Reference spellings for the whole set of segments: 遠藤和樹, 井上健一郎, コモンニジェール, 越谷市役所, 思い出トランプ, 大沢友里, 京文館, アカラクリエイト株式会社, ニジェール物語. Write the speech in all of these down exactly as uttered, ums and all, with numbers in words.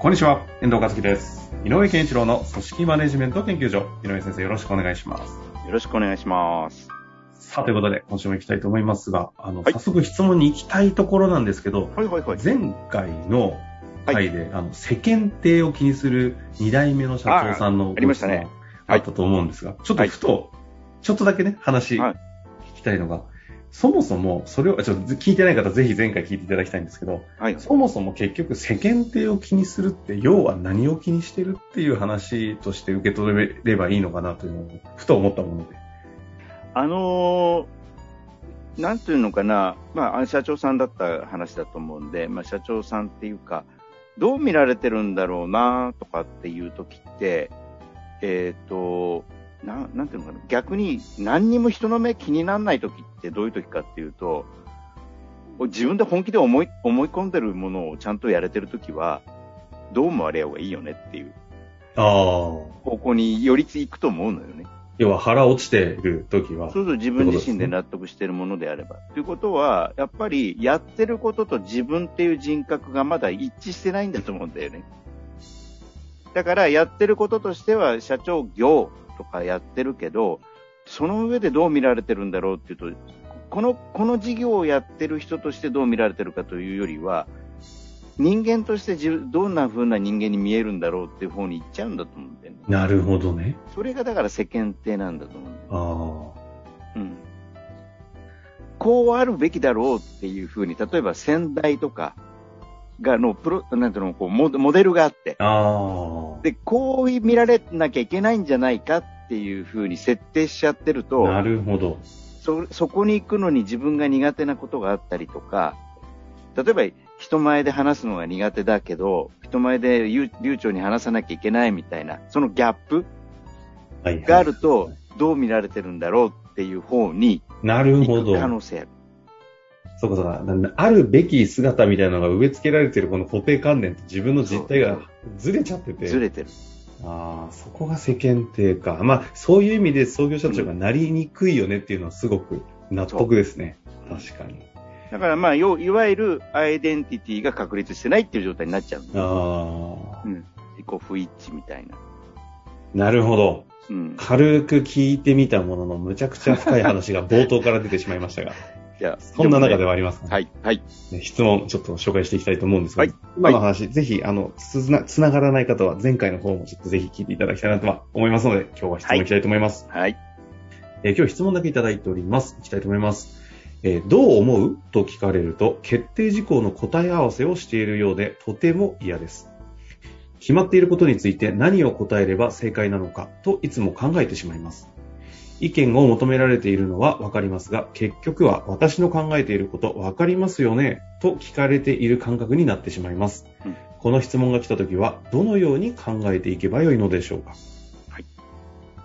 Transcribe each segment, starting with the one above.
こんにちは、遠藤和樹です。井上健一郎の組織マネジメント研究所。井上先生、よろしくお願いします。よろしくお願いします。さあ、ということで今週も行きたいと思いますが、あの、はい、早速質問に行きたいところなんですけど、はいはいはい、前回の回で、はい、あの世間体を気にするに代目の社長さんのありましたね、あったと思うんですが、はい、ちょっとふと、はい、ちょっとだけね話聞きたいのが、はい、そもそもそれをちょっと聞いてない方ぜひ前回聞いていただきたいんですけど、はい、そもそも結局世間体を気にするって要は何を気にしてるっていう話として受け取れればいいのかなというのをふと思ったもので、あのーなんていうのかな、まあ、社長さんだった話だと思うんで、まあ、社長さんっていうかどう見られてるんだろうなとかっていう時って、えっと、な、なんていうのかな、逆に何にも人の目気にならない時ってどういう時かっていうと、自分で本気で思い、思い込んでるものをちゃんとやれてる時は、どう思われようがいいよねっていう方向によりついくと思うのよね。要は腹落ちてる時は。そうそう、自分自身で納得しているものであれば。ということは、やっぱりやってることと自分っていう人格がまだ一致してないんだと思うんだよね。だからやってることとしては社長業とかやってるけど、その上でどう見られてるんだろうっていうと、この、この事業をやってる人としてどう見られてるかというよりは、人間としてどんな風な人間に見えるんだろうっていう方に行っちゃうんだと思うんだよね。なるほどね。それがだから世間体なんだと思うんだよね。ああ。うん。こうあるべきだろうっていう風に、例えば先代とかがのプロ、なんていうの、こうモデルがあって、ああ。で、こう見られなきゃいけないんじゃないかっていう風に設定しちゃってると、なるほど。そ、そこに行くのに自分が苦手なことがあったりとか、例えば人前で話すのが苦手だけど、人前で流暢に話さなきゃいけないみたいな、そのギャップがあると、どう見られてるんだろうっていう方に行く可能性ある。そうかそうか。あるべき姿みたいなのが植え付けられてるこの固定観念と自分の実態がずれちゃってて。ずれてる。ああ、そこが世間体か。まあ、そういう意味で創業社長がなりにくいよねっていうのはすごく納得ですね。確かに。だからまあ、いわゆるアイデンティティが確立してないっていう状態になっちゃう。ああ。うん。自己不一致みたいな。なるほど。うん。軽く聞いてみたものの、むちゃくちゃ深い話が冒頭から出てしまいましたが。いや、そんな中ではあります、ね。はい。はい。質問、ちょっと紹介していきたいと思うんですが、はい、今の話、はい、ぜひ、あの、つな、つながらない方は、前回の方もちょっとぜひ聞いていただきたいなと思いますので、今日は質問いきたいと思います。はい。はい、えー、今日質問だけいただいております。いきたいと思います。えー、どう思うと聞かれると決定事項の答え合わせをしているようでとても嫌です。決まっていることについて何を答えれば正解なのかといつも考えてしまいます。意見を求められているのはわかりますが、結局は私の考えていることわかりますよねと聞かれている感覚になってしまいます、うん、この質問が来たときはどのように考えていけばよいのでしょうか、はい、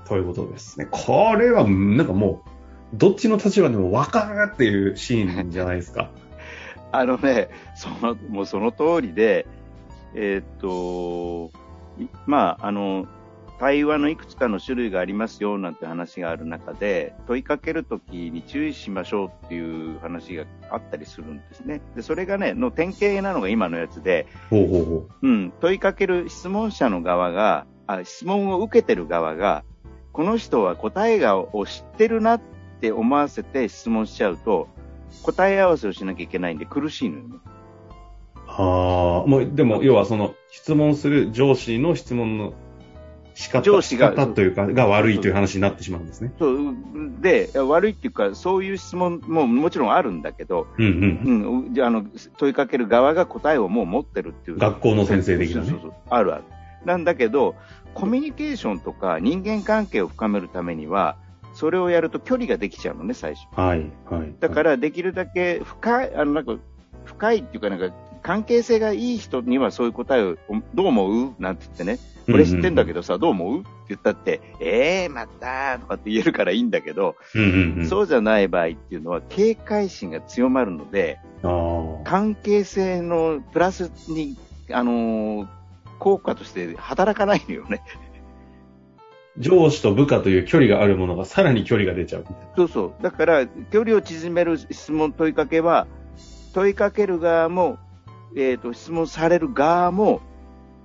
ということですね。これはなんかもうどっちの立場でも分かるっていうシーンじゃないですか。あのね、その、もうその通りで、えー、っと、まあ、あの、対話のいくつかの種類がありますよなんて話がある中で、問いかけるときに注意しましょうっていう話があったりするんですね。で、それがね、の典型なのが今のやつで、ほうほうほう。うん、問いかける質問者の側が、あ、質問を受けてる側が、この人は答えがを知ってるなってって思わせて質問しちゃうと答え合わせをしなきゃいけないんで苦しいのよね。はあ、もうでも要はその質問する上司の質問の仕方、上司が仕方というかが悪いという話になってしまうんですね。そうそうで、悪いっていうかそういう質問ももちろんあるんだけど、うんうんうん、あの問いかける側が答えをもう持ってるっていう学校の先生的なね。そうそうそう、あるある。なんだけどコミュニケーションとか人間関係を深めるためにはそれをやると距離ができちゃうのね、最初。はいはい、はい。だからできるだけ深い、あのなんか深いっていうかなんか関係性がいい人にはそういう答えをどう思うなんて言ってね、これ知ってんだけどさ、うんうん、どう思うって言ったって、えーまたーとかって言えるからいいんだけど、うんうんうん、そうじゃない場合っていうのは警戒心が強まるので、あ関係性のプラスに、あのー、効果として働かないのよね。上司と部下という距離があるものがさらに距離が出ちゃう。そうそう。だから距離を縮める質問問いかけは、問いかける側も、えーと、質問される側も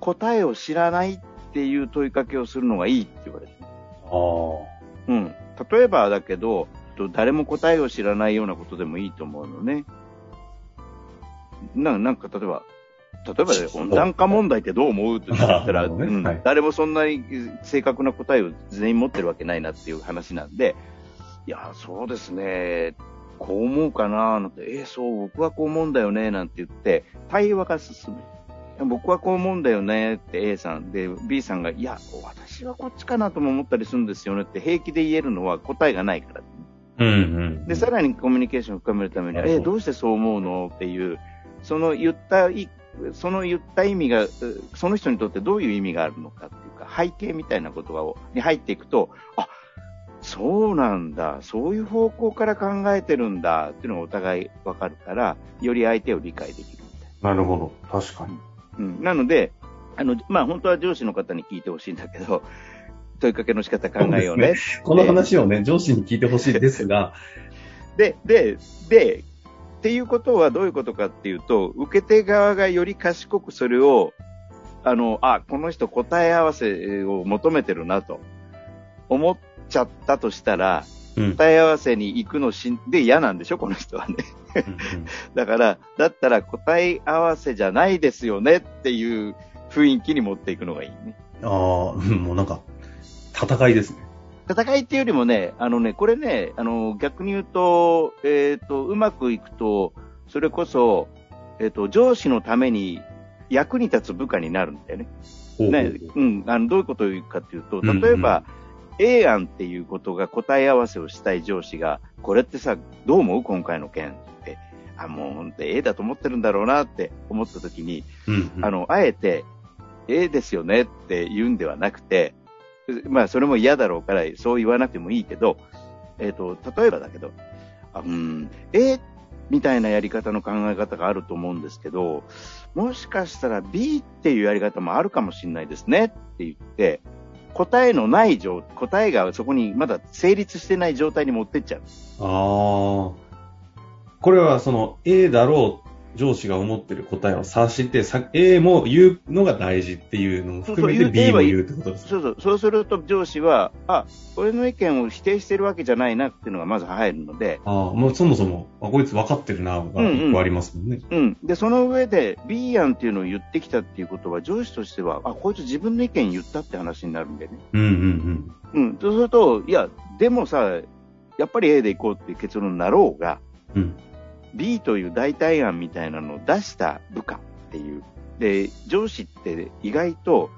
答えを知らないっていう問いかけをするのがいいって言われてる。ああ。うん。例えばだけど、誰も答えを知らないようなことでもいいと思うのね。な, なんか例えば。例えば、ね、温暖化問題ってどう思うって言ったら、ねうんはい、誰もそんなに正確な答えを全員持ってるわけないなっていう話なんで、いやそうですねこう思うかななんて、えー、そう僕はこう思うんだよねなんて言って対話が進む。僕はこう思うんだよねって A さんで B さんがいや私はこっちかなとも思ったりするんですよねって平気で言えるのは答えがないから、うんうん、でさらにコミュニケーションを深めるために、うん、えー、どうしてそう思うのっていうその言った一その言った意味がその人にとってどういう意味があるのかっていうか背景みたいな言葉に入っていくと、あ、そうなんだ、そういう方向から考えてるんだっていうのがお互い分かるからより相手を理解できるみたいな。なるほど、確かに、うん、なのであの、まあ、本当は上司の方に聞いてほしいんだけど問いかけの仕方考えようね、この話をね上司に聞いてほしいですがで、で、でっていうことはどういうことかっていうと、受け手側がより賢くそれをあのあこの人答え合わせを求めてるなと思っちゃったとしたら、うん、答え合わせに行くのしんで嫌なんでしょこの人はねだからだったら答え合わせじゃないですよねっていう雰囲気に持っていくのがいいね。ああ、もうなんか戦いですね。戦いっていうよりもね、あのね、これね、あの、逆に言うと、えっと、うまくいくと、それこそ、えっと、上司のために役に立つ部下になるんだよね。ね、うん、あの、どういうことを言うかっていうと、例えば、うんうん、A 案っていうことが答え合わせをしたい上司が、これってさ、どう思う今回の件って、あ、もう本当 A だと思ってるんだろうなって思った時に、うんうん、あの、あえて、A ですよねって言うんではなくて、まあそれも嫌だろうからそう言わなくてもいいけど、えっと例えばだけど、あうん、A みたいなやり方の考え方があると思うんですけど、もしかしたら B っていうやり方もあるかもしれないですねって言って答えのない状答えがそこにまだ成立してない状態に持ってっちゃう。ああ、これはその A だろう上司が思ってる答えを察して A も言うのが大事っていうのを含めて B も言うってことですか。そうそう、そうすると上司はあ、俺の意見を否定してるわけじゃないなっていうのがまず入るので、あ、もうそもそもあこいつ分かってるなが一個ありますもんね、うんうんうん、でその上で B 案っていうのを言ってきたっていうことは上司としてはあこいつ自分の意見言ったって話になるんでね、うんうんうんうん、そうするといやでもさやっぱり A でいこうっていう結論になろうが、うん、B という代替案みたいなのを出した部下っていうで上司って意外と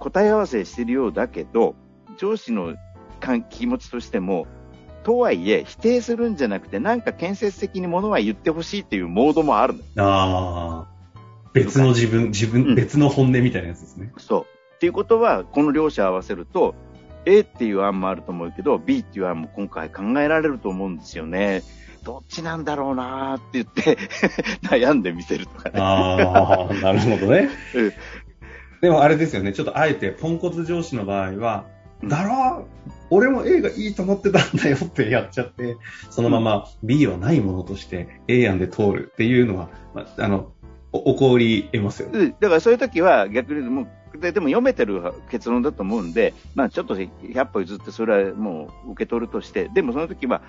答え合わせしてるようだけど上司の気持ちとしてもとはいえ否定するんじゃなくてなんか建設的にものは言ってほしいっていうモードもあるの。ああ、別の自分自分、うん、別の本音みたいなやつですね。そうっていうことはこの両者合わせると A っていう案もあると思うけど B っていう案も今回考えられると思うんですよね。どっちなんだろうなーって言って悩んでみせるとかね。ああ、なるほどね、うん。でもあれですよね。ちょっとあえてポンコツ上司の場合は、うん、だろう、俺も A がいいと思ってたんだよってやっちゃって、そのまま B はないものとして A 案で通るっていうのは、まあ、あの起こり得ますよね、うん。だからそういう時は逆にもう。で, でも読めてる結論だと思うんで、まあ、ちょっとひゃっぽ譲ってそれはもう受け取るとしてでもその時は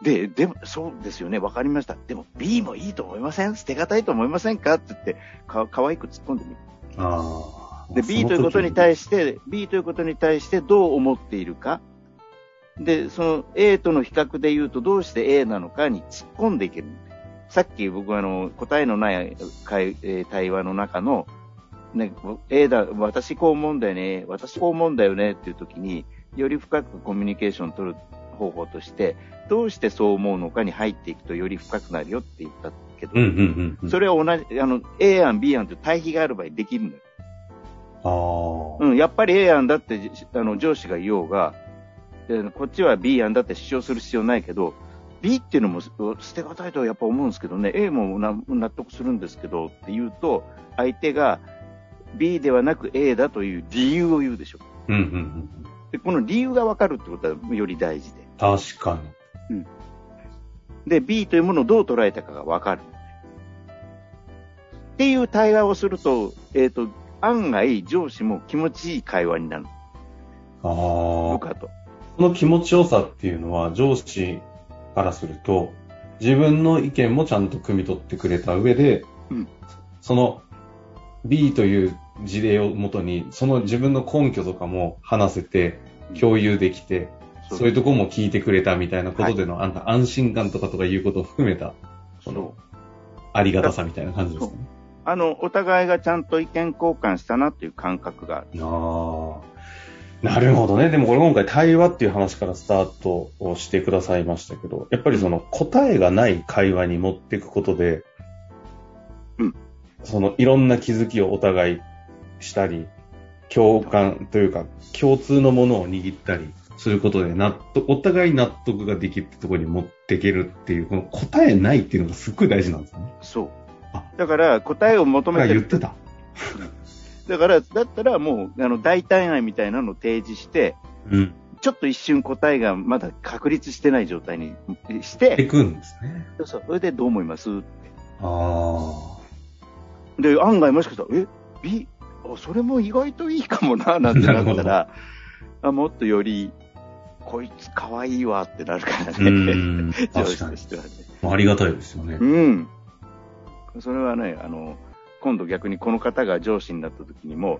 ででもそうですよね分かりましたでも B もいいと思いません捨てがたいと思いませんかって言ってか可愛く突っ込んでみる。あで B ということに対してB ということに対してどう思っているかでその A との比較で言うとどうして A なのかに突っ込んでいける。さっき僕はあの答えのない対話の中のね、A だ、私こう思うんだよね、私こう思うんだよねっていう時に、より深くコミュニケーションを取る方法として、どうしてそう思うのかに入っていくとより深くなるよって言ったけど、うんうんうんうん、それは同じあの A 案 B 案と対比がある場合できるんだよ。あ、うん、やっぱり A 案だってあの上司が言おうがこっちは B 案だって主張する必要ないけど、 B っていうのも捨てがたいとはやっぱ思うんですけどね、 A も納得するんですけどって言うと相手が B ではなく A だという理由を言うでしょ、うんうんうん、でこの理由が分かるってことはより大事で、確かに、うん、で B というものをどう捉えたかが分かるっていう対話をすると、えーと、案外上司も気持ちいい会話になる。ああ。部下とその気持ちよさっていうのは上司からすると自分の意見もちゃんと汲み取ってくれた上で、うん、その B という事例をもとにその自分の根拠とかも話せて共有できて、うん、そういうところも聞いてくれたみたいなことでの、はい、あんた安心感とかとかいうことを含めたそのありがたさみたいな感じですね。あのお互いがちゃんと意見交換したなという感覚がある。あなるほどね。でもこれ今回対話っていう話からスタートをしてくださいましたけど、やっぱりその答えがない会話に持っていくことで、うん、そのいろんな気づきをお互いしたり、共感というか共通のものを握ったりすることで納得、お互い納得ができるってところに持っていけるっていう、この答えないっていうのがすっごい大事なんですね。そう。だから答えを求めてる。言ってた。だからだったらもうあの代替案みたいなのを提示して、うん、ちょっと一瞬答えがまだ確立してない状態にしていくんですね。そう、それでどう思いますって。ああ。で案外もしかしたらえ B あそれも意外といいかもななんてなったらあもっとよりこいつ可愛いわってなるからね。うん上司としてはね。ありがたいですよね。うん。それはねあの。今度逆にこの方が上司になった時にも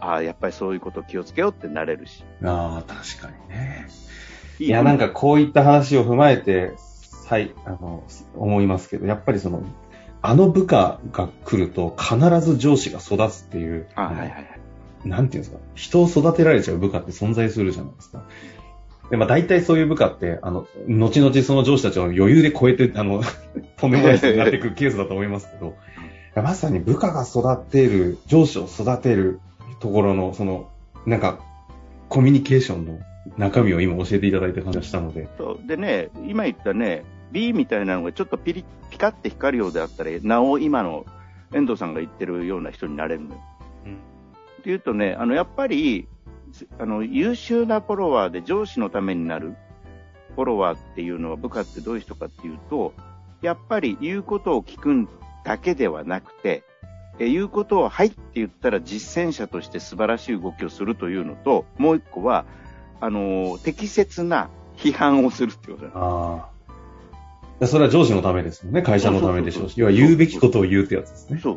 ああやっぱりそういうこと気をつけようってなれるし。ああ確かにね。いやなんかこういった話を踏まえてはいあの思いますけど、やっぱりそのあの部下が来ると必ず上司が育つっていう、あ、はいはいはい、なんていうんですか、人を育てられちゃう部下って存在するじゃないですか。でまあ、大体そういう部下ってあの後々その上司たちを余裕で超えてあのとんでもない人になっていくケースだと思いますけどまさに部下が育てる、上司を育てるところの、その、なんか、コミュニケーションの中身を今教えていただいた感じがしたので。そう。でね、今言ったね、B みたいなのがちょっとピリ、ピカって光るようであったら、なお今の遠藤さんが言ってるような人になれるのよ。うん。っていうとね、あの、やっぱり、あの、優秀なフォロワーで上司のためになるフォロワーっていうのは、部下ってどういう人かっていうと、やっぱり言うことを聞くんだけではなくて、え言うことをはいって言ったら実践者として素晴らしい動きをするというのと、もう一個はあのー、適切な批判をするってことだ。ああ、それは上司のためですよね。会社のためでしょうし、要は言うべきことを言うってやつですね。そ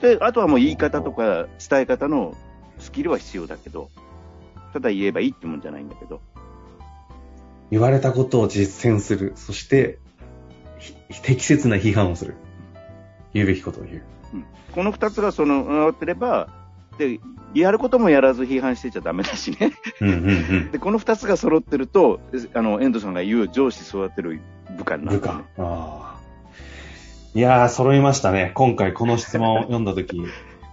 う。で、あとはもう言い方とか伝え方のスキルは必要だけど、ただ言えばいいってもんじゃないんだけど。言われたことを実践する、そして適切な批判をする。言うべきことを言う、うん、このふたつがその合ってればで、やることもやらず批判してちゃダメだしねうんうん、うん、でこのふたつが揃ってるとあの遠藤さんが言う上司育てる部下になる、ね、部下あいやー揃いましたね。今回この質問を読んだとき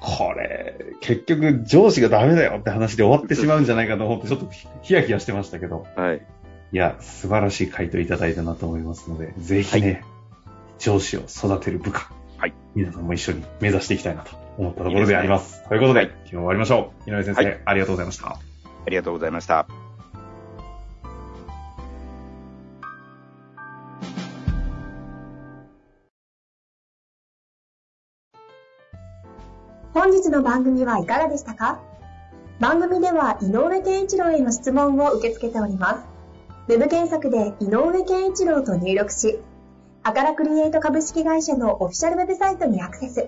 これ結局上司がダメだよって話で終わってしまうんじゃないかと思ってちょっとヒヤヒヤしてましたけど、はい、いや素晴らしい回答いただいたなと思いますので、ぜひね、はい、上司を育てる部下、はい、皆さんも一緒に目指していきたいなと思ったところであります。いいですね。ということで、はい、今日終わりましょう。井上先生、はい、ありがとうございました。ありがとうございました。本日の番組はいかがでしたか？番組では井上健一郎への質問を受け付けております。ウェブ検索で井上健一郎と入力し、アカラクリエイト株式会社のオフィシャルウェブサイトにアクセス。